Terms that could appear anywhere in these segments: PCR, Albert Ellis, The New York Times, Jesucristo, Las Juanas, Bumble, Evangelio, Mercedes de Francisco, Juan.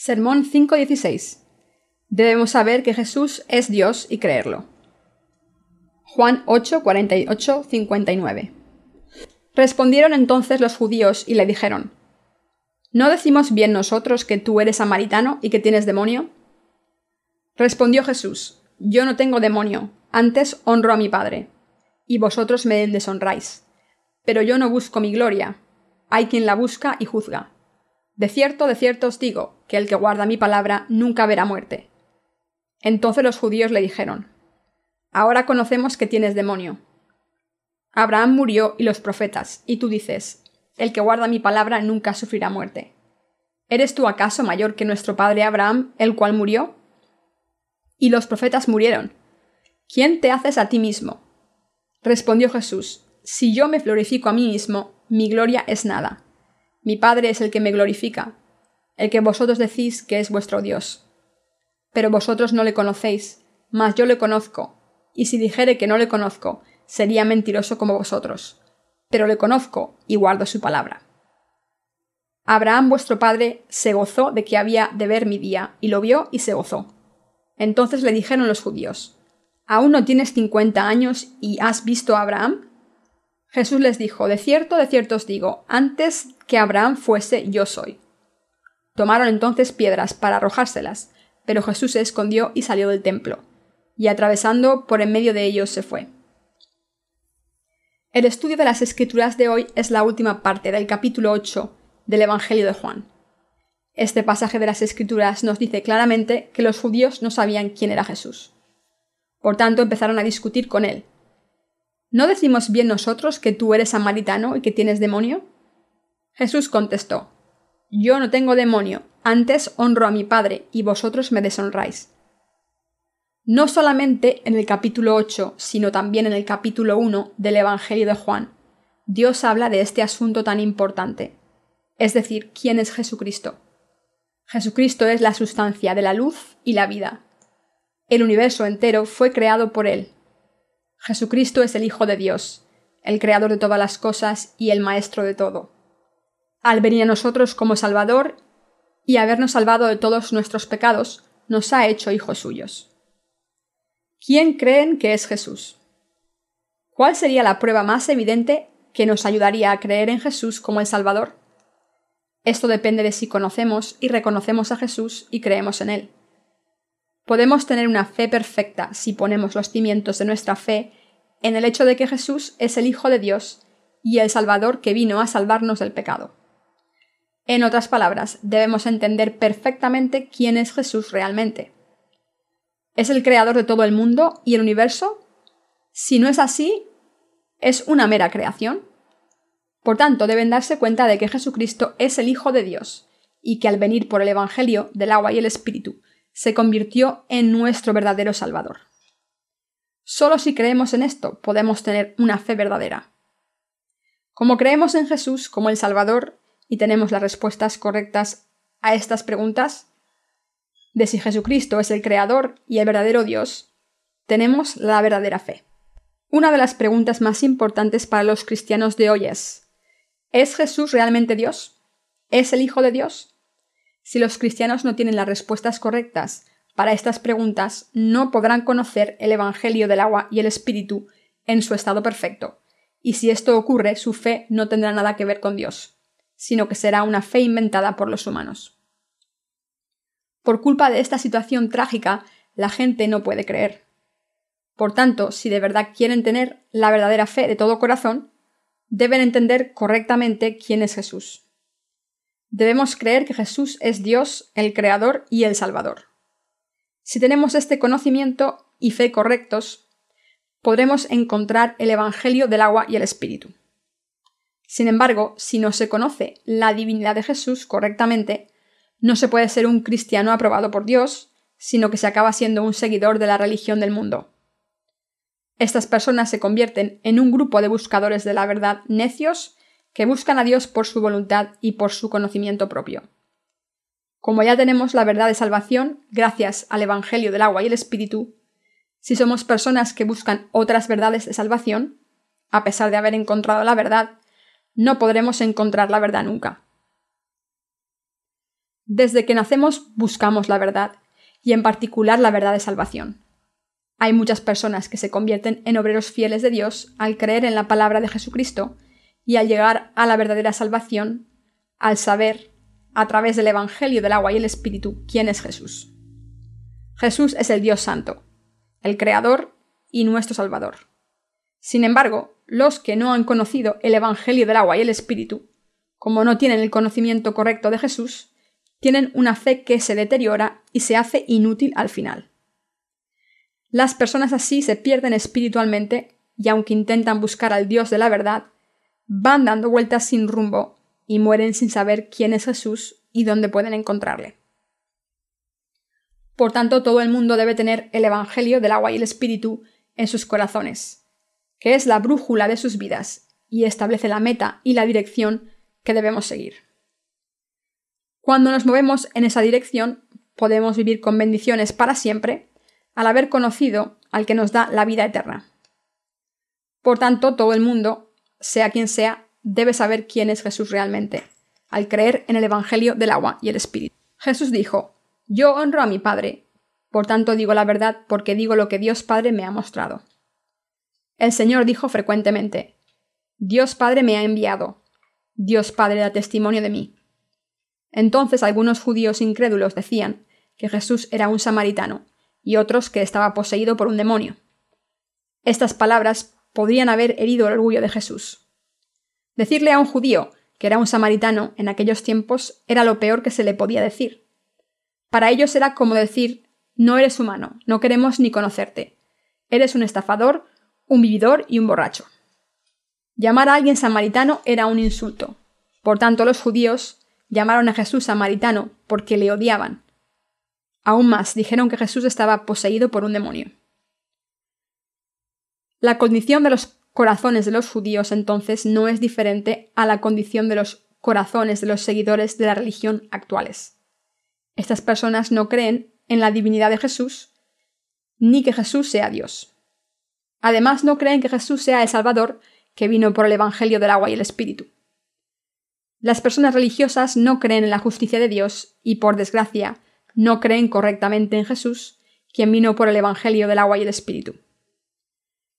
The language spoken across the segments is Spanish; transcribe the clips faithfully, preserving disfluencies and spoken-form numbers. Sermón cinco dieciséis. Debemos saber que Jesús es Dios y creerlo. Juan ocho, cuarenta y ocho, cincuenta y nueve. Respondieron entonces los judíos y le dijeron: ¿No decimos bien nosotros que tú eres samaritano y que tienes demonio? Respondió Jesús: Yo no tengo demonio, antes honro a mi Padre, y vosotros me deshonráis. Pero yo no busco mi gloria, hay quien la busca y juzga. De cierto, de cierto os digo, que el que guarda mi palabra nunca verá muerte. Entonces los judíos le dijeron: Ahora conocemos que tienes demonio. Abraham murió y los profetas, y tú dices: El que guarda mi palabra nunca sufrirá muerte. ¿Eres tú acaso mayor que nuestro padre Abraham, el cual murió? Y los profetas murieron. ¿Quién te haces a ti mismo? Respondió Jesús: Si yo me glorifico a mí mismo, mi gloria es nada. Mi Padre es el que me glorifica, el que vosotros decís que es vuestro Dios. Pero vosotros no le conocéis, mas yo le conozco, y si dijere que no le conozco, sería mentiroso como vosotros. Pero le conozco y guardo su palabra. Abraham, vuestro padre, se gozó de que había de ver mi día, y lo vio y se gozó. Entonces le dijeron los judíos: ¿Aún no tienes cincuenta años y has visto a Abraham? Jesús les dijo: De cierto, de cierto os digo, antes que Abraham fuese, yo soy. Tomaron entonces piedras para arrojárselas, pero Jesús se escondió y salió del templo, y atravesando por en medio de ellos se fue. El estudio de las Escrituras de hoy es la última parte del capítulo ocho del Evangelio de Juan. Este pasaje de las Escrituras nos dice claramente que los judíos no sabían quién era Jesús. Por tanto, empezaron a discutir con él. ¿No decimos bien nosotros que tú eres samaritano y que tienes demonio? Jesús contestó: Yo no tengo demonio, antes honro a mi Padre, y vosotros me deshonráis. No solamente en el capítulo ocho, sino también en el capítulo uno del Evangelio de Juan, Dios habla de este asunto tan importante, es decir, ¿quién es Jesucristo? Jesucristo es la sustancia de la luz y la vida. El universo entero fue creado por él. Jesucristo es el Hijo de Dios, el Creador de todas las cosas y el Maestro de todo. Al venir a nosotros como Salvador y habernos salvado de todos nuestros pecados, nos ha hecho hijos suyos. ¿Quién creen que es Jesús? ¿Cuál sería la prueba más evidente que nos ayudaría a creer en Jesús como el Salvador? Esto depende de si conocemos y reconocemos a Jesús y creemos en él. Podemos tener una fe perfecta si ponemos los cimientos de nuestra fe en el hecho de que Jesús es el Hijo de Dios y el Salvador que vino a salvarnos del pecado. En otras palabras, debemos entender perfectamente quién es Jesús realmente. ¿Es el creador de todo el mundo y el universo? Si no es así, ¿es una mera creación? Por tanto, deben darse cuenta de que Jesucristo es el Hijo de Dios y que al venir por el Evangelio del agua y el Espíritu se convirtió en nuestro verdadero Salvador. Solo si creemos en esto podemos tener una fe verdadera. Como creemos en Jesús como el Salvador y tenemos las respuestas correctas a estas preguntas, de si Jesucristo es el Creador y el verdadero Dios, tenemos la verdadera fe. Una de las preguntas más importantes para los cristianos de hoy es: ¿es Jesús realmente Dios? ¿Es el Hijo de Dios? Si los cristianos no tienen las respuestas correctas para estas preguntas, no podrán conocer el Evangelio del agua y el Espíritu en su estado perfecto, y si esto ocurre, su fe no tendrá nada que ver con Dios, sino que será una fe inventada por los humanos. Por culpa de esta situación trágica, la gente no puede creer. Por tanto, si de verdad quieren tener la verdadera fe de todo corazón, deben entender correctamente quién es Jesús. Debemos creer que Jesús es Dios, el Creador y el Salvador. Si tenemos este conocimiento y fe correctos, podremos encontrar el Evangelio del agua y el Espíritu. Sin embargo, si no se conoce la divinidad de Jesús correctamente, no se puede ser un cristiano aprobado por Dios, sino que se acaba siendo un seguidor de la religión del mundo. Estas personas se convierten en un grupo de buscadores de la verdad necios que buscan a Dios por su voluntad y por su conocimiento propio. Como ya tenemos la verdad de salvación, gracias al Evangelio del agua y el Espíritu, si somos personas que buscan otras verdades de salvación, a pesar de haber encontrado la verdad, no podremos encontrar la verdad nunca. Desde que nacemos buscamos la verdad, y en particular la verdad de salvación. Hay muchas personas que se convierten en obreros fieles de Dios al creer en la palabra de Jesucristo y al llegar a la verdadera salvación, al saber, a través del Evangelio del agua y el Espíritu, quién es Jesús. Jesús es el Dios Santo, el Creador y nuestro Salvador. Sin embargo, los que no han conocido el Evangelio del agua y el Espíritu, como no tienen el conocimiento correcto de Jesús, tienen una fe que se deteriora y se hace inútil al final. Las personas así se pierden espiritualmente y aunque intentan buscar al Dios de la verdad, van dando vueltas sin rumbo y mueren sin saber quién es Jesús y dónde pueden encontrarle. Por tanto, todo el mundo debe tener el Evangelio del agua y el Espíritu en sus corazones, que es la brújula de sus vidas y establece la meta y la dirección que debemos seguir. Cuando nos movemos en esa dirección, podemos vivir con bendiciones para siempre al haber conocido al que nos da la vida eterna. Por tanto, todo el mundo, sea quien sea, debe saber quién es Jesús realmente, al creer en el Evangelio del agua y el Espíritu. Jesús dijo: «Yo honro a mi Padre, por tanto digo la verdad, porque digo lo que Dios Padre me ha mostrado». El Señor dijo frecuentemente: «Dios Padre me ha enviado, Dios Padre da testimonio de mí». Entonces algunos judíos incrédulos decían que Jesús era un samaritano y otros que estaba poseído por un demonio. Estas palabras podrían haber herido el orgullo de Jesús. Decirle a un judío que era un samaritano en aquellos tiempos era lo peor que se le podía decir. Para ellos era como decir: no eres humano, no queremos ni conocerte. Eres un estafador, un vividor y un borracho. Llamar a alguien samaritano era un insulto. Por tanto, los judíos llamaron a Jesús samaritano porque le odiaban. Aún más, dijeron que Jesús estaba poseído por un demonio. La condición de los corazones de los judíos entonces no es diferente a la condición de los corazones de los seguidores de la religión actuales. Estas personas no creen en la divinidad de Jesús ni que Jesús sea Dios. Además, no creen que Jesús sea el Salvador que vino por el Evangelio del agua y el Espíritu. Las personas religiosas no creen en la justicia de Dios y, por desgracia, no creen correctamente en Jesús, quien vino por el Evangelio del agua y el Espíritu.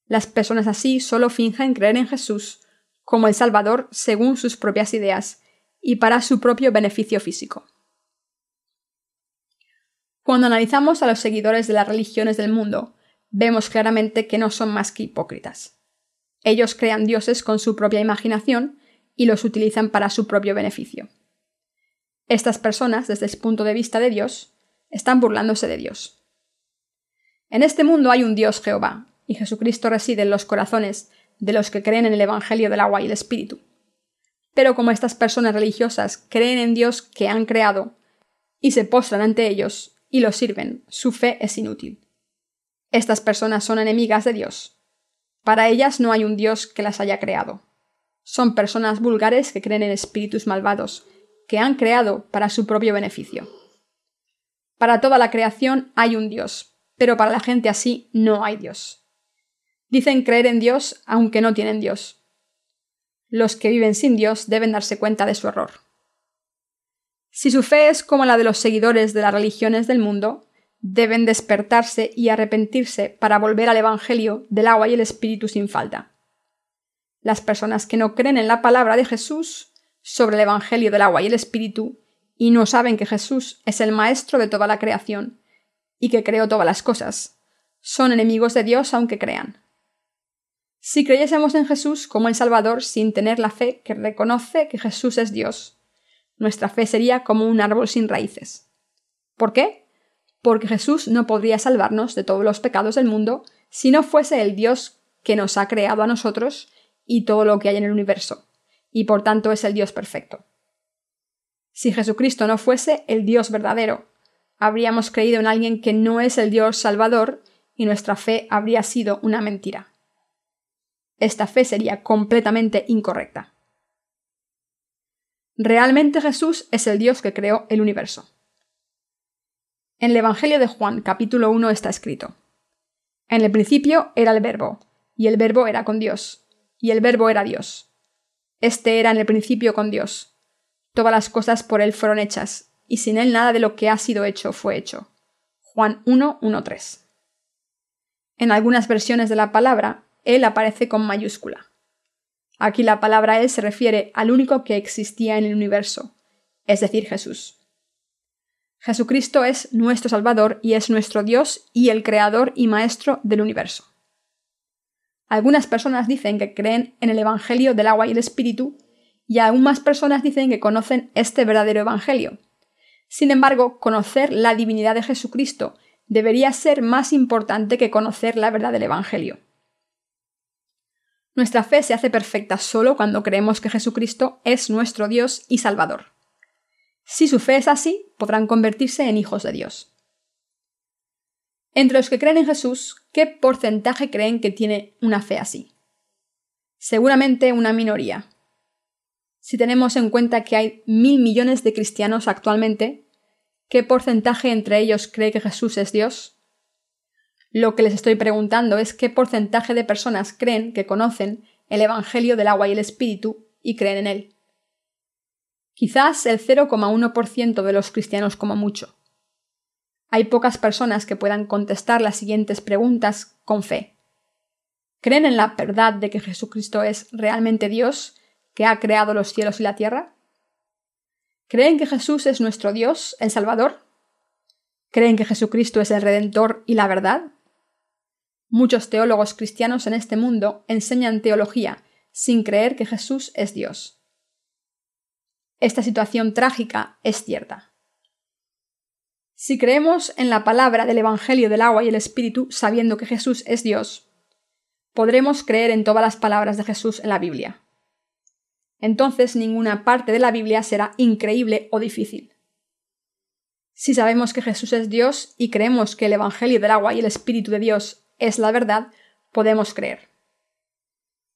Las personas así solo fingen creer en Jesús como el Salvador según sus propias ideas y para su propio beneficio físico. Cuando analizamos a los seguidores de las religiones del mundo, vemos claramente que no son más que hipócritas. Ellos crean dioses con su propia imaginación y los utilizan para su propio beneficio. Estas personas, desde el punto de vista de Dios, están burlándose de Dios. En este mundo hay un Dios Jehová, y Jesucristo reside en los corazones de los que creen en el Evangelio del agua y el Espíritu. Pero como estas personas religiosas creen en Dios que han creado y se postran ante ellos y los sirven, su fe es inútil. Estas personas son enemigas de Dios. Para ellas no hay un Dios que las haya creado. Son personas vulgares que creen en espíritus malvados, que han creado para su propio beneficio. Para toda la creación hay un Dios, pero para la gente así no hay Dios. Dicen creer en Dios, aunque no tienen Dios. Los que viven sin Dios deben darse cuenta de su error. Si su fe es como la de los seguidores de las religiones del mundo, deben despertarse y arrepentirse para volver al Evangelio del agua y el Espíritu sin falta. Las personas que no creen en la palabra de Jesús sobre el Evangelio del agua y el Espíritu y no saben que Jesús es el Maestro de toda la creación y que creó todas las cosas, son enemigos de Dios aunque crean. Si creyésemos en Jesús como el Salvador sin tener la fe que reconoce que Jesús es Dios, nuestra fe sería como un árbol sin raíces. ¿Por qué? Porque Jesús no podría salvarnos de todos los pecados del mundo si no fuese el Dios que nos ha creado a nosotros y todo lo que hay en el universo, y por tanto es el Dios perfecto. Si Jesucristo no fuese el Dios verdadero, habríamos creído en alguien que no es el Dios Salvador y nuestra fe habría sido una mentira. Esta fe sería completamente incorrecta. Realmente Jesús es el Dios que creó el universo. En el Evangelio de Juan, capítulo uno, está escrito: «En el principio era el Verbo, y el Verbo era con Dios, y el Verbo era Dios. Este era en el principio con Dios. Todas las cosas por él fueron hechas, y sin él nada de lo que ha sido hecho fue hecho. Juan uno, uno, tres. En algunas versiones de la palabra, él aparece con mayúscula. Aquí la palabra él se refiere al único que existía en el universo, es decir, Jesús. Jesucristo es nuestro Salvador y es nuestro Dios y el Creador y Maestro del universo. Algunas personas dicen que creen en el Evangelio del agua y el Espíritu, y aún más personas dicen que conocen este verdadero Evangelio. Sin embargo, conocer la divinidad de Jesucristo debería ser más importante que conocer la verdad del Evangelio. Nuestra fe se hace perfecta solo cuando creemos que Jesucristo es nuestro Dios y Salvador. Si su fe es así, podrán convertirse en hijos de Dios. Entre los que creen en Jesús, ¿qué porcentaje creen que tiene una fe así? Seguramente una minoría. Si tenemos en cuenta que hay mil millones de cristianos actualmente, ¿qué porcentaje entre ellos cree que Jesús es Dios? Lo que les estoy preguntando es qué porcentaje de personas creen que conocen el Evangelio del agua y el Espíritu y creen en él. Quizás el cero coma uno por ciento de los cristianos como mucho. Hay pocas personas que puedan contestar las siguientes preguntas con fe. ¿Creen en la verdad de que Jesucristo es realmente Dios, que ha creado los cielos y la tierra? ¿Creen que Jesús es nuestro Dios, el Salvador? ¿Creen que Jesucristo es el Redentor y la verdad? Muchos teólogos cristianos en este mundo enseñan teología sin creer que Jesús es Dios. Esta situación trágica es cierta. Si creemos en la palabra del Evangelio del agua y el Espíritu sabiendo que Jesús es Dios, podremos creer en todas las palabras de Jesús en la Biblia. Entonces ninguna parte de la Biblia será increíble o difícil. Si sabemos que Jesús es Dios y creemos que el Evangelio del agua y el Espíritu de Dios es la verdad, podemos creer.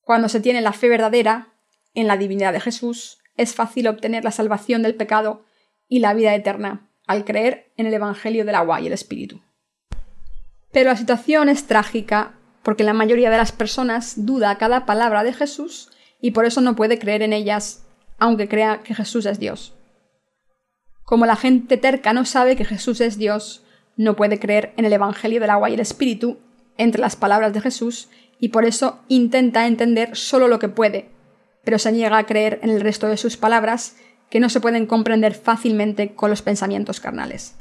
Cuando se tiene la fe verdadera en la divinidad de Jesús, es fácil obtener la salvación del pecado y la vida eterna al creer en el Evangelio del agua y el Espíritu. Pero la situación es trágica porque la mayoría de las personas duda cada palabra de Jesús y por eso no puede creer en ellas, aunque crea que Jesús es Dios. Como la gente terca no sabe que Jesús es Dios, no puede creer en el Evangelio del agua y el Espíritu entre las palabras de Jesús y por eso intenta entender solo lo que puede, pero se niega a creer en el resto de sus palabras que no se pueden comprender fácilmente con los pensamientos carnales.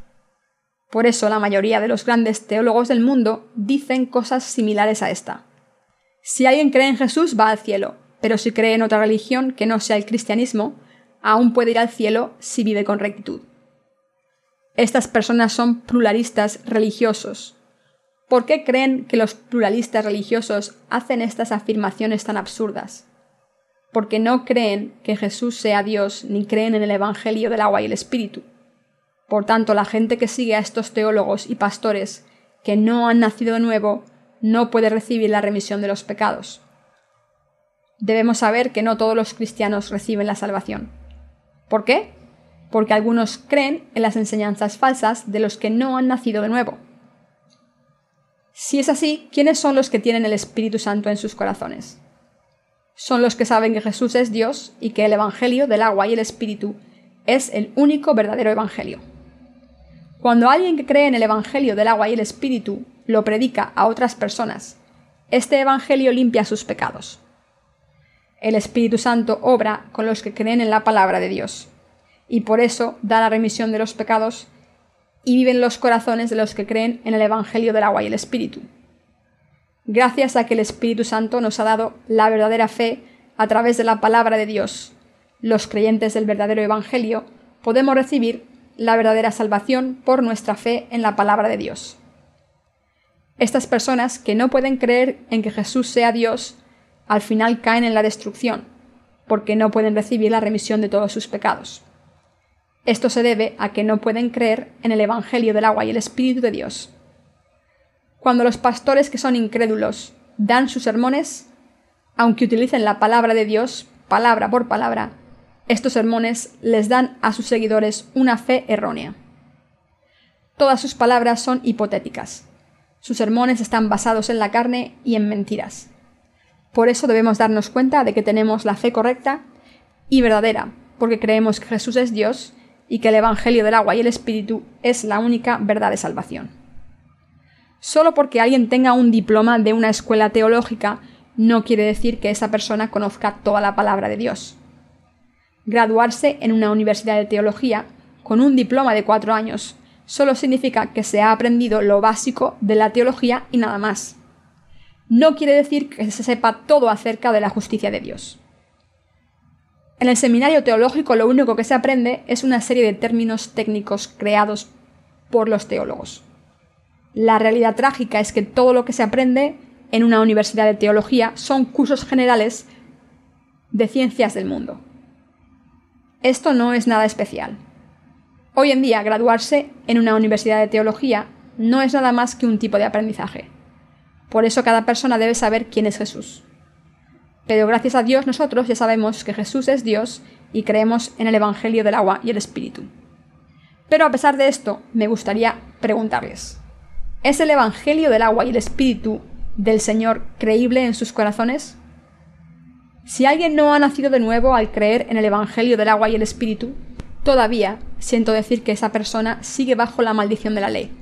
Por eso la mayoría de los grandes teólogos del mundo dicen cosas similares a esta. Si alguien cree en Jesús va al cielo, pero si cree en otra religión que no sea el cristianismo, aún puede ir al cielo si vive con rectitud. Estas personas son pluralistas religiosos. ¿Por qué creen que los pluralistas religiosos hacen estas afirmaciones tan absurdas? Porque no creen que Jesús sea Dios ni creen en el Evangelio del agua y el Espíritu. Por tanto, la gente que sigue a estos teólogos y pastores que no han nacido de nuevo no puede recibir la remisión de los pecados. Debemos saber que no todos los cristianos reciben la salvación. ¿Por qué? Porque algunos creen en las enseñanzas falsas de los que no han nacido de nuevo. Si es así, ¿quiénes son los que tienen el Espíritu Santo en sus corazones? Son los que saben que Jesús es Dios y que el Evangelio del agua y el Espíritu es el único verdadero Evangelio. Cuando alguien que cree en el Evangelio del agua y el Espíritu lo predica a otras personas, este Evangelio limpia sus pecados. El Espíritu Santo obra con los que creen en la palabra de Dios, y por eso da la remisión de los pecados y vive en los corazones de los que creen en el Evangelio del agua y el Espíritu. Gracias a que el Espíritu Santo nos ha dado la verdadera fe a través de la palabra de Dios, los creyentes del verdadero Evangelio podemos recibir la verdadera salvación por nuestra fe en la palabra de Dios. Estas personas que no pueden creer en que Jesús sea Dios, al final caen en la destrucción, porque no pueden recibir la remisión de todos sus pecados. Esto se debe a que no pueden creer en el Evangelio del agua y el Espíritu de Dios. Cuando los pastores que son incrédulos dan sus sermones, aunque utilicen la palabra de Dios palabra por palabra, estos sermones les dan a sus seguidores una fe errónea. Todas sus palabras son hipotéticas. Sus sermones están basados en la carne y en mentiras. Por eso debemos darnos cuenta de que tenemos la fe correcta y verdadera, porque creemos que Jesús es Dios y que el Evangelio del agua y el Espíritu es la única verdad de salvación. Solo porque alguien tenga un diploma de una escuela teológica no quiere decir que esa persona conozca toda la palabra de Dios. Graduarse en una universidad de teología con un diploma de cuatro años solo significa que se ha aprendido lo básico de la teología y nada más. No quiere decir que se sepa todo acerca de la justicia de Dios. En el seminario teológico lo único que se aprende es una serie de términos técnicos creados por los teólogos. La realidad trágica es que todo lo que se aprende en una universidad de teología son cursos generales de ciencias del mundo. Esto no es nada especial. Hoy en día, graduarse en una universidad de teología no es nada más que un tipo de aprendizaje. Por eso cada persona debe saber quién es Jesús. Pero gracias a Dios nosotros ya sabemos que Jesús es Dios y creemos en el Evangelio del agua y el Espíritu. Pero a pesar de esto, me gustaría preguntarles, ¿es el Evangelio del agua y el Espíritu del Señor creíble en sus corazones? Si alguien no ha nacido de nuevo al creer en el Evangelio del agua y el Espíritu, todavía siento decir que esa persona sigue bajo la maldición de la ley.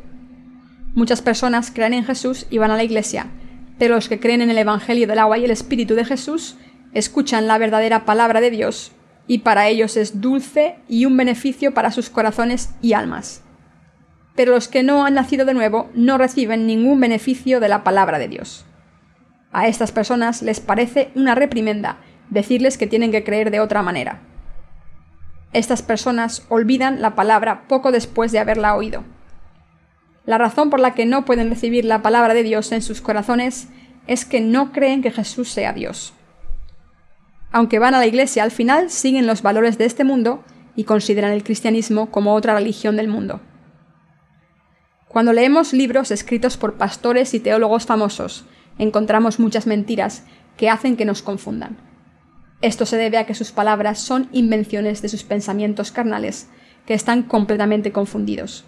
Muchas personas creen en Jesús y van a la iglesia, pero los que creen en el Evangelio del agua y el Espíritu de Jesús escuchan la verdadera palabra de Dios y para ellos es dulce y un beneficio para sus corazones y almas. Pero los que no han nacido de nuevo no reciben ningún beneficio de la palabra de Dios. A estas personas les parece una reprimenda decirles que tienen que creer de otra manera. Estas personas olvidan la palabra poco después de haberla oído. La razón por la que no pueden recibir la palabra de Dios en sus corazones es que no creen que Jesús sea Dios. Aunque van a la iglesia, al final siguen los valores de este mundo y consideran el cristianismo como otra religión del mundo. Cuando leemos libros escritos por pastores y teólogos famosos, encontramos muchas mentiras que hacen que nos confundan. Esto se debe a que sus palabras son invenciones de sus pensamientos carnales, que están completamente confundidos.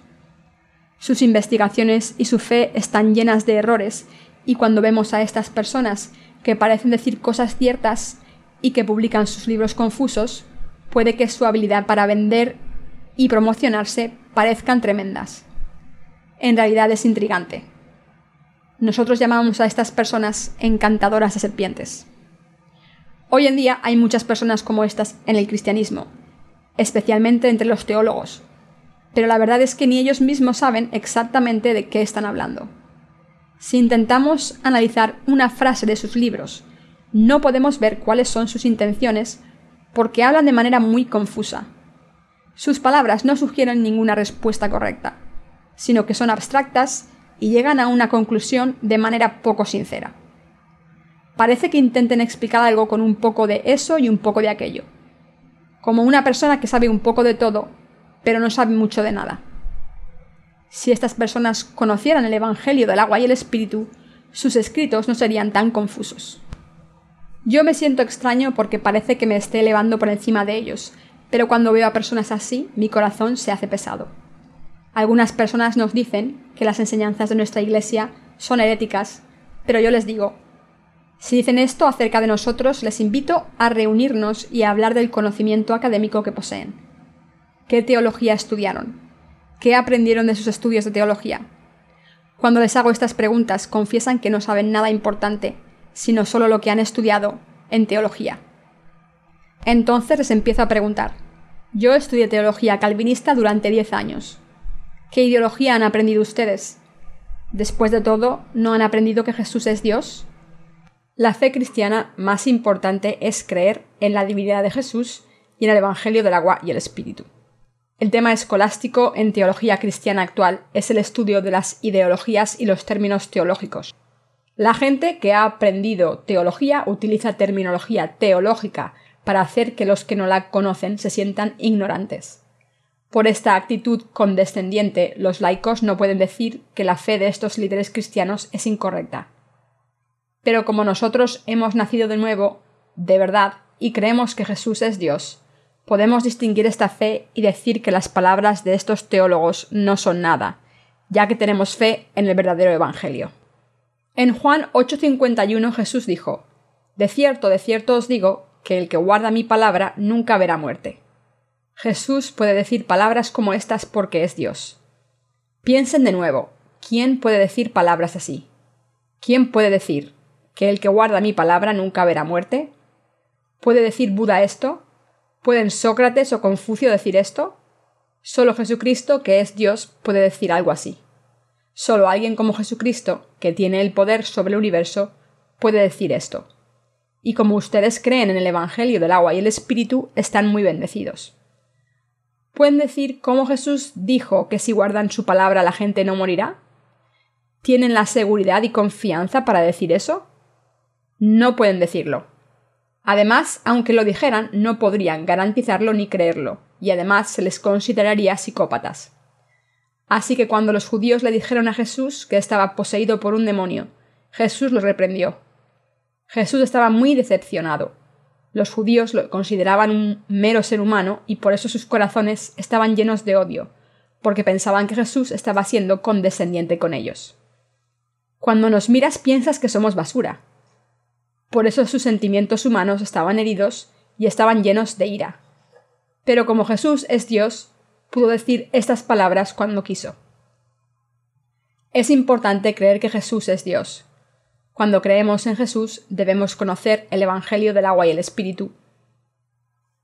Sus investigaciones y su fe están llenas de errores, y cuando vemos a estas personas que parecen decir cosas ciertas y que publican sus libros confusos, puede que su habilidad para vender y promocionarse parezcan tremendas. En realidad es intrigante. Nosotros llamamos a estas personas encantadoras de serpientes. Hoy en día hay muchas personas como estas en el cristianismo, especialmente entre los teólogos, pero la verdad es que ni ellos mismos saben exactamente de qué están hablando. Si intentamos analizar una frase de sus libros, no podemos ver cuáles son sus intenciones porque hablan de manera muy confusa. Sus palabras no sugieren ninguna respuesta correcta, sino que son abstractas y llegan a una conclusión de manera poco sincera. Parece que intenten explicar algo con un poco de eso y un poco de aquello. Como una persona que sabe un poco de todo, pero no sabe mucho de nada. Si estas personas conocieran el Evangelio del agua y el Espíritu, sus escritos no serían tan confusos. Yo me siento extraño porque parece que me esté elevando por encima de ellos, pero cuando veo a personas así, mi corazón se hace pesado. Algunas personas nos dicen que las enseñanzas de nuestra iglesia son heréticas, pero yo les digo, si dicen esto acerca de nosotros, les invito a reunirnos y a hablar del conocimiento académico que poseen. ¿Qué teología estudiaron? ¿Qué aprendieron de sus estudios de teología? Cuando les hago estas preguntas, confiesan que no saben nada importante, sino solo lo que han estudiado en teología. Entonces les empiezo a preguntar. Yo estudié teología calvinista durante diez años. ¿Qué ideología han aprendido ustedes? Después de todo, ¿no han aprendido que Jesús es Dios? La fe cristiana más importante es creer en la divinidad de Jesús y en el Evangelio del agua y el Espíritu. El tema escolástico en teología cristiana actual es el estudio de las ideologías y los términos teológicos. La gente que ha aprendido teología utiliza terminología teológica para hacer que los que no la conocen se sientan ignorantes. Por esta actitud condescendiente, los laicos no pueden decir que la fe de estos líderes cristianos es incorrecta. Pero como nosotros hemos nacido de nuevo, de verdad, y creemos que Jesús es Dios, podemos distinguir esta fe y decir que las palabras de estos teólogos no son nada, ya que tenemos fe en el verdadero Evangelio. En Juan ocho cincuenta y uno Jesús dijo, «De cierto, de cierto os digo, que el que guarda mi palabra nunca verá muerte». Jesús puede decir palabras como estas porque es Dios. Piensen de nuevo, ¿quién puede decir palabras así? ¿Quién puede decir que el que guarda mi palabra nunca verá muerte? ¿Puede decir Buda esto? ¿Pueden Sócrates o Confucio decir esto? Solo Jesucristo, que es Dios, puede decir algo así. Solo alguien como Jesucristo, que tiene el poder sobre el universo, puede decir esto. Y como ustedes creen en el Evangelio del agua y el Espíritu, están muy bendecidos. ¿Pueden decir cómo Jesús dijo que si guardan su palabra la gente no morirá? ¿Tienen la seguridad y confianza para decir eso? No pueden decirlo. Además, aunque lo dijeran, no podrían garantizarlo ni creerlo, y además se les consideraría psicópatas. Así que cuando los judíos le dijeron a Jesús que estaba poseído por un demonio, Jesús los reprendió. Jesús estaba muy decepcionado. Los judíos lo consideraban un mero ser humano y por eso sus corazones estaban llenos de odio, porque pensaban que Jesús estaba siendo condescendiente con ellos. Cuando nos miras piensas que somos basura. Por eso sus sentimientos humanos estaban heridos y estaban llenos de ira. Pero como Jesús es Dios, pudo decir estas palabras cuando quiso. Es importante creer que Jesús es Dios. Cuando creemos en Jesús, debemos conocer el Evangelio del agua y el Espíritu.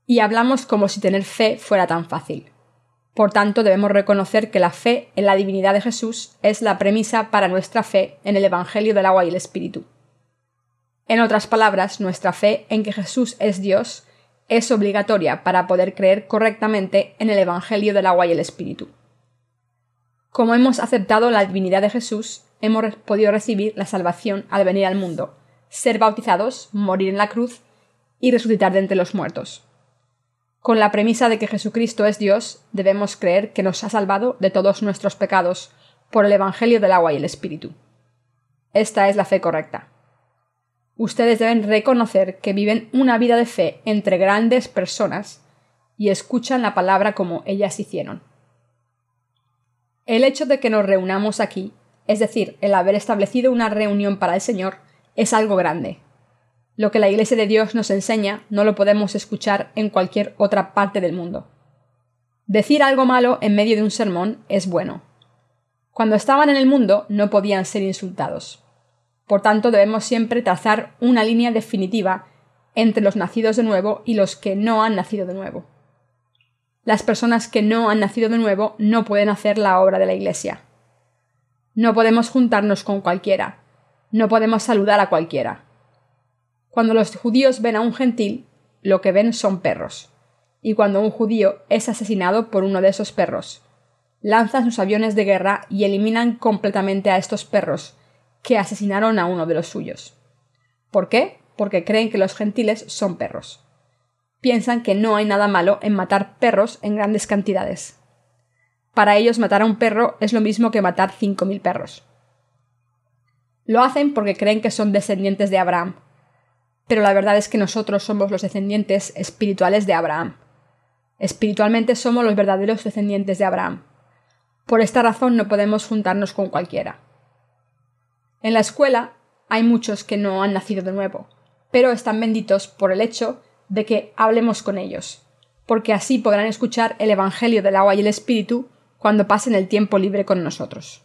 Y hablamos como si tener fe fuera tan fácil. Por tanto, debemos reconocer que la fe en la divinidad de Jesús es la premisa para nuestra fe en el Evangelio del agua y el Espíritu. En otras palabras, nuestra fe en que Jesús es Dios es obligatoria para poder creer correctamente en el Evangelio del agua y el Espíritu. Como hemos aceptado la divinidad de Jesús, hemos podido recibir la salvación al venir al mundo, ser bautizados, morir en la cruz y resucitar de entre los muertos. Con la premisa de que Jesucristo es Dios, debemos creer que nos ha salvado de todos nuestros pecados por el Evangelio del agua y el Espíritu. Esta es la fe correcta. Ustedes deben reconocer que viven una vida de fe entre grandes personas y escuchan la palabra como ellas hicieron. El hecho de que nos reunamos aquí, es decir, el haber establecido una reunión para el Señor, es algo grande. Lo que la Iglesia de Dios nos enseña no lo podemos escuchar en cualquier otra parte del mundo. Decir algo malo en medio de un sermón es bueno. Cuando estaban en el mundo no podían ser insultados. Por tanto, debemos siempre trazar una línea definitiva entre los nacidos de nuevo y los que no han nacido de nuevo. Las personas que no han nacido de nuevo no pueden hacer la obra de la Iglesia. No podemos juntarnos con cualquiera. No podemos saludar a cualquiera. Cuando los judíos ven a un gentil, lo que ven son perros. Y cuando un judío es asesinado por uno de esos perros, lanzan sus aviones de guerra y eliminan completamente a estos perros que asesinaron a uno de los suyos. ¿Por qué? Porque creen que los gentiles son perros. Piensan que no hay nada malo en matar perros en grandes cantidades. Para ellos matar a un perro es lo mismo que matar cinco mil perros. Lo hacen porque creen que son descendientes de Abraham, pero la verdad es que nosotros somos los descendientes espirituales de Abraham. Espiritualmente somos los verdaderos descendientes de Abraham. Por esta razón no podemos juntarnos con cualquiera. En la escuela hay muchos que no han nacido de nuevo, pero están benditos por el hecho de que hablemos con ellos, porque así podrán escuchar el Evangelio del agua y el Espíritu cuando pasen el tiempo libre con nosotros.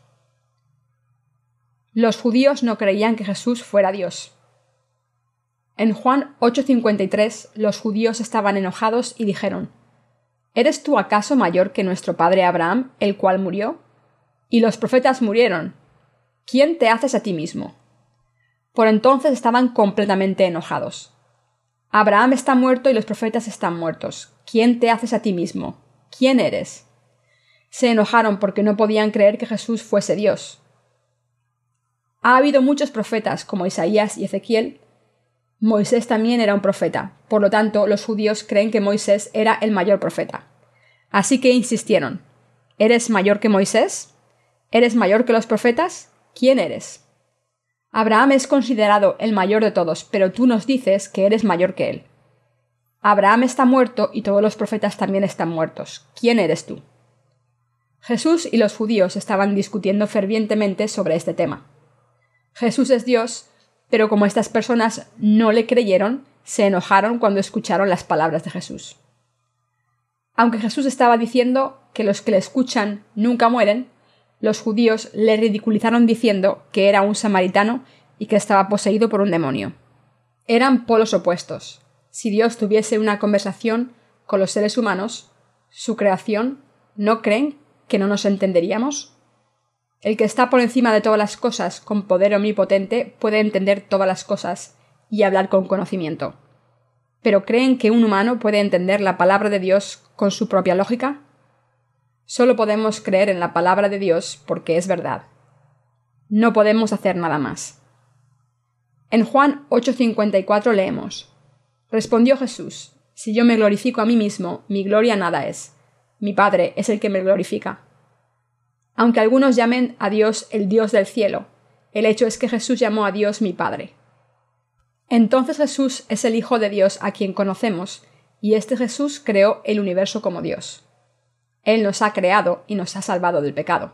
Los judíos no creían que Jesús fuera Dios. En Juan ocho cincuenta y tres, los judíos estaban enojados y dijeron: ¿Eres tú acaso mayor que nuestro padre Abraham, el cual murió? Y los profetas murieron. ¿Quién te haces a ti mismo? Por entonces estaban completamente enojados. Abraham está muerto y los profetas están muertos. ¿Quién te haces a ti mismo? ¿Quién eres? Se enojaron porque no podían creer que Jesús fuese Dios. Ha habido muchos profetas, como Isaías y Ezequiel. Moisés también era un profeta, por lo tanto, los judíos creen que Moisés era el mayor profeta. Así que insistieron: ¿Eres mayor que Moisés? ¿Eres mayor que los profetas? ¿Quién eres? Abraham es considerado el mayor de todos, pero tú nos dices que eres mayor que él. Abraham está muerto y todos los profetas también están muertos. ¿Quién eres tú? Jesús y los judíos estaban discutiendo fervientemente sobre este tema. Jesús es Dios, pero como estas personas no le creyeron, se enojaron cuando escucharon las palabras de Jesús. Aunque Jesús estaba diciendo que los que le escuchan nunca mueren, los judíos le ridiculizaron diciendo que era un samaritano y que estaba poseído por un demonio. Eran polos opuestos. Si Dios tuviese una conversación con los seres humanos, su creación, ¿no creen que no nos entenderíamos? El que está por encima de todas las cosas con poder omnipotente puede entender todas las cosas y hablar con conocimiento. ¿Pero creen que un humano puede entender la palabra de Dios con su propia lógica? Solo podemos creer en la palabra de Dios porque es verdad. No podemos hacer nada más. En Juan ocho cincuenta y cuatro leemos: Respondió Jesús: Si yo me glorifico a mí mismo, mi gloria nada es. Mi Padre es el que me glorifica. Aunque algunos llamen a Dios el Dios del cielo, el hecho es que Jesús llamó a Dios mi Padre. Entonces Jesús es el Hijo de Dios a quien conocemos, y este Jesús creó el universo como Dios. Él nos ha creado y nos ha salvado del pecado.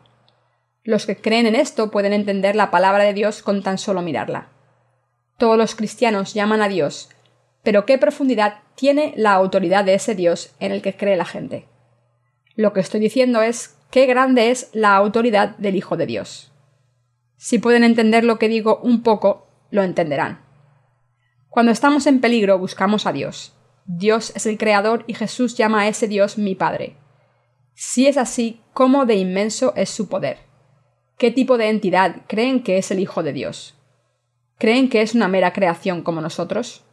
Los que creen en esto pueden entender la palabra de Dios con tan solo mirarla. Todos los cristianos llaman a Dios, pero ¿qué profundidad tiene la autoridad de ese Dios en el que cree la gente? Lo que estoy diciendo es qué grande es la autoridad del Hijo de Dios. Si pueden entender lo que digo un poco, lo entenderán. Cuando estamos en peligro, buscamos a Dios. Dios es el Creador y Jesús llama a ese Dios mi Padre. Si es así, ¿cómo de inmenso es su poder? ¿Qué tipo de entidad creen que es el Hijo de Dios? ¿Creen que es una mera creación como nosotros?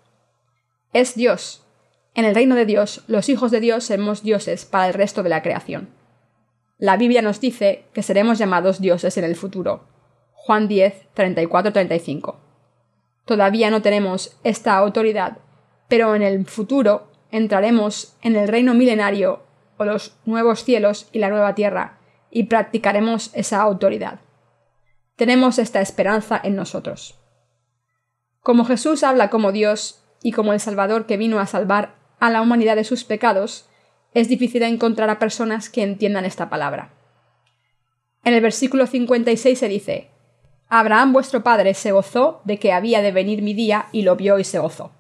Es Dios. En el reino de Dios, los hijos de Dios seremos dioses para el resto de la creación. La Biblia nos dice que seremos llamados dioses en el futuro. Juan diez, treinta y cuatro a treinta y cinco. Todavía no tenemos esta autoridad, pero en el futuro entraremos en el reino milenario o los nuevos cielos y la nueva tierra y practicaremos esa autoridad. Tenemos esta esperanza en nosotros. Como Jesús habla como Dios y como el Salvador que vino a salvar a la humanidad de sus pecados, es difícil encontrar a personas que entiendan esta palabra. En el versículo cincuenta y seis se dice: Abraham vuestro padre se gozó de que había de venir mi día, y lo vio y se gozó.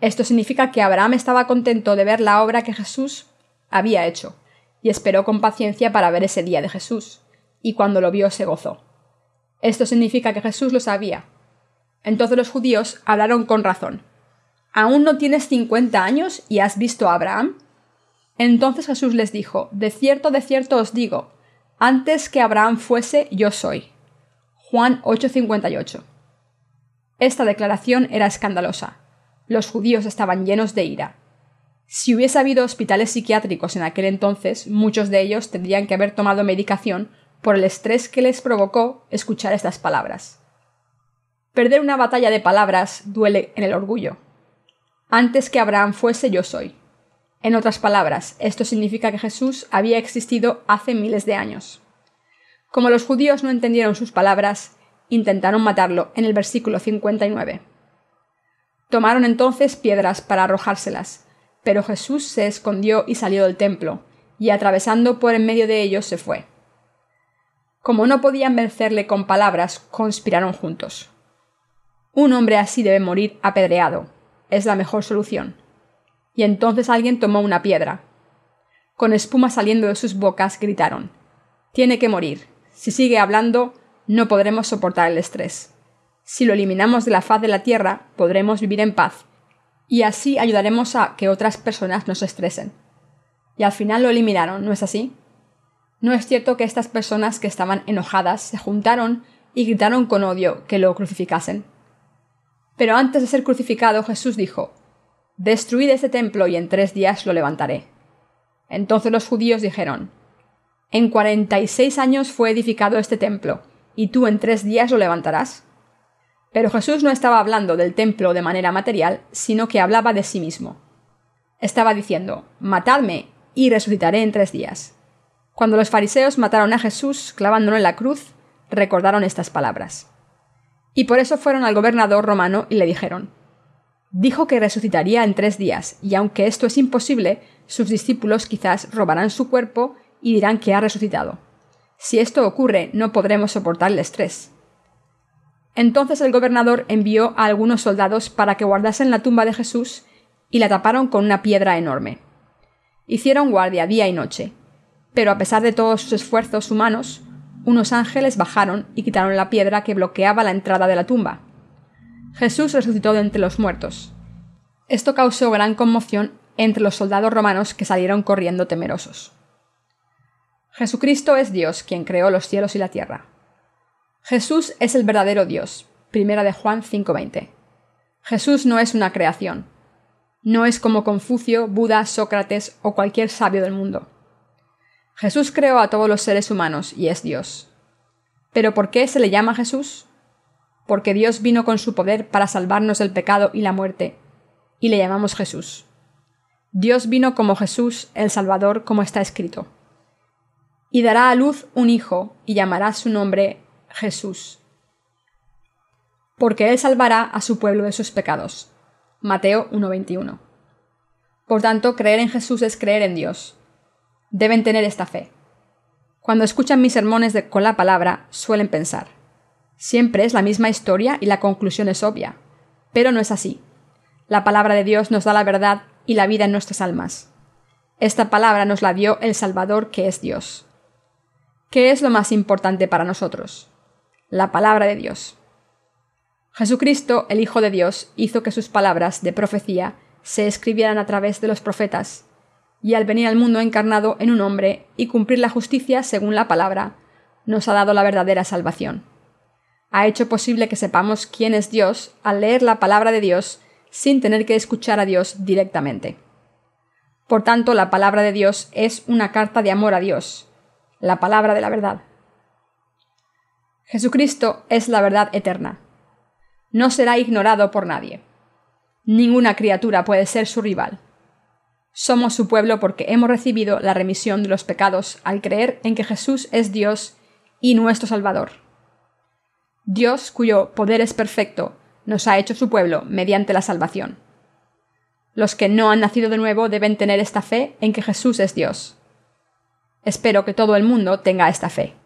Esto significa que Abraham estaba contento de ver la obra que Jesús había hecho, y esperó con paciencia para ver ese día de Jesús, y cuando lo vio se gozó. Esto significa que Jesús lo sabía. Entonces los judíos hablaron con razón. ¿Aún no tienes cincuenta años y has visto a Abraham? Entonces Jesús les dijo: De cierto, de cierto os digo, antes que Abraham fuese, yo soy. Juan ocho cincuenta y ocho. Esta declaración era escandalosa. Los judíos estaban llenos de ira. Si hubiese habido hospitales psiquiátricos en aquel entonces, muchos de ellos tendrían que haber tomado medicación por el estrés que les provocó escuchar estas palabras. Perder una batalla de palabras duele en el orgullo. Antes que Abraham fuese, yo soy. En otras palabras, esto significa que Jesús había existido hace miles de años. Como los judíos no entendieron sus palabras, intentaron matarlo en el versículo cincuenta y nueve. Tomaron entonces piedras para arrojárselas, pero Jesús se escondió y salió del templo, y atravesando por en medio de ellos se fue. Como no podían vencerle con palabras, conspiraron juntos. Un hombre así debe morir apedreado, es la mejor solución. Y entonces alguien tomó una piedra. Con espuma saliendo de sus bocas gritaron: Tiene que morir. Si sigue hablando, no podremos soportar el estrés. Si lo eliminamos de la faz de la tierra, podremos vivir en paz, y así ayudaremos a que otras personas no se estresen. Y al final lo eliminaron, ¿no es así? No es cierto que estas personas que estaban enojadas se juntaron y gritaron con odio que lo crucificasen. Pero antes de ser crucificado, Jesús dijo: Destruid este templo y en tres días lo levantaré. Entonces los judíos dijeron: En cuarenta y seis años fue edificado este templo, ¿y tú en tres días lo levantarás? Pero Jesús no estaba hablando del templo de manera material, sino que hablaba de sí mismo. Estaba diciendo: Matadme y resucitaré en tres días. Cuando los fariseos mataron a Jesús clavándolo en la cruz, recordaron estas palabras. Y por eso fueron al gobernador romano y le dijeron: Dijo que resucitaría en tres días, y aunque esto es imposible, sus discípulos quizás robarán su cuerpo y dirán que ha resucitado. Si esto ocurre, no podremos soportar el estrés. Entonces el gobernador envió a algunos soldados para que guardasen la tumba de Jesús y la taparon con una piedra enorme. Hicieron guardia día y noche, pero a pesar de todos sus esfuerzos humanos, unos ángeles bajaron y quitaron la piedra que bloqueaba la entrada de la tumba. Jesús resucitó de entre los muertos. Esto causó gran conmoción entre los soldados romanos que salieron corriendo temerosos. Jesucristo es Dios quien creó los cielos y la tierra. Jesús es el verdadero Dios. Primera de Juan cinco veinte. Jesús no es una creación. No es como Confucio, Buda, Sócrates o cualquier sabio del mundo. Jesús creó a todos los seres humanos y es Dios. ¿Pero por qué se le llama Jesús? Porque Dios vino con su poder para salvarnos del pecado y la muerte, y le llamamos Jesús. Dios vino como Jesús, el Salvador, como está escrito. Y dará a luz un hijo, y llamará su nombre Jesús, porque él salvará a su pueblo de sus pecados. Mateo uno veintiuno. Por tanto, creer en Jesús es creer en Dios. Deben tener esta fe. Cuando escuchan mis sermones de, con la palabra, suelen pensar: siempre es la misma historia y la conclusión es obvia. Pero no es así. La palabra de Dios nos da la verdad y la vida en nuestras almas. Esta palabra nos la dio el Salvador, que es Dios. ¿Qué es lo más importante para nosotros? La palabra de Dios. Jesucristo, el Hijo de Dios, hizo que sus palabras de profecía se escribieran a través de los profetas, y al venir al mundo encarnado en un hombre y cumplir la justicia según la palabra, nos ha dado la verdadera salvación. Ha hecho posible que sepamos quién es Dios al leer la palabra de Dios sin tener que escuchar a Dios directamente. Por tanto, la palabra de Dios es una carta de amor a Dios, la palabra de la verdad. Jesucristo es la verdad eterna. No será ignorado por nadie. Ninguna criatura puede ser su rival. Somos su pueblo porque hemos recibido la remisión de los pecados al creer en que Jesús es Dios y nuestro Salvador. Dios, cuyo poder es perfecto, nos ha hecho su pueblo mediante la salvación. Los que no han nacido de nuevo deben tener esta fe en que Jesús es Dios. Espero que todo el mundo tenga esta fe.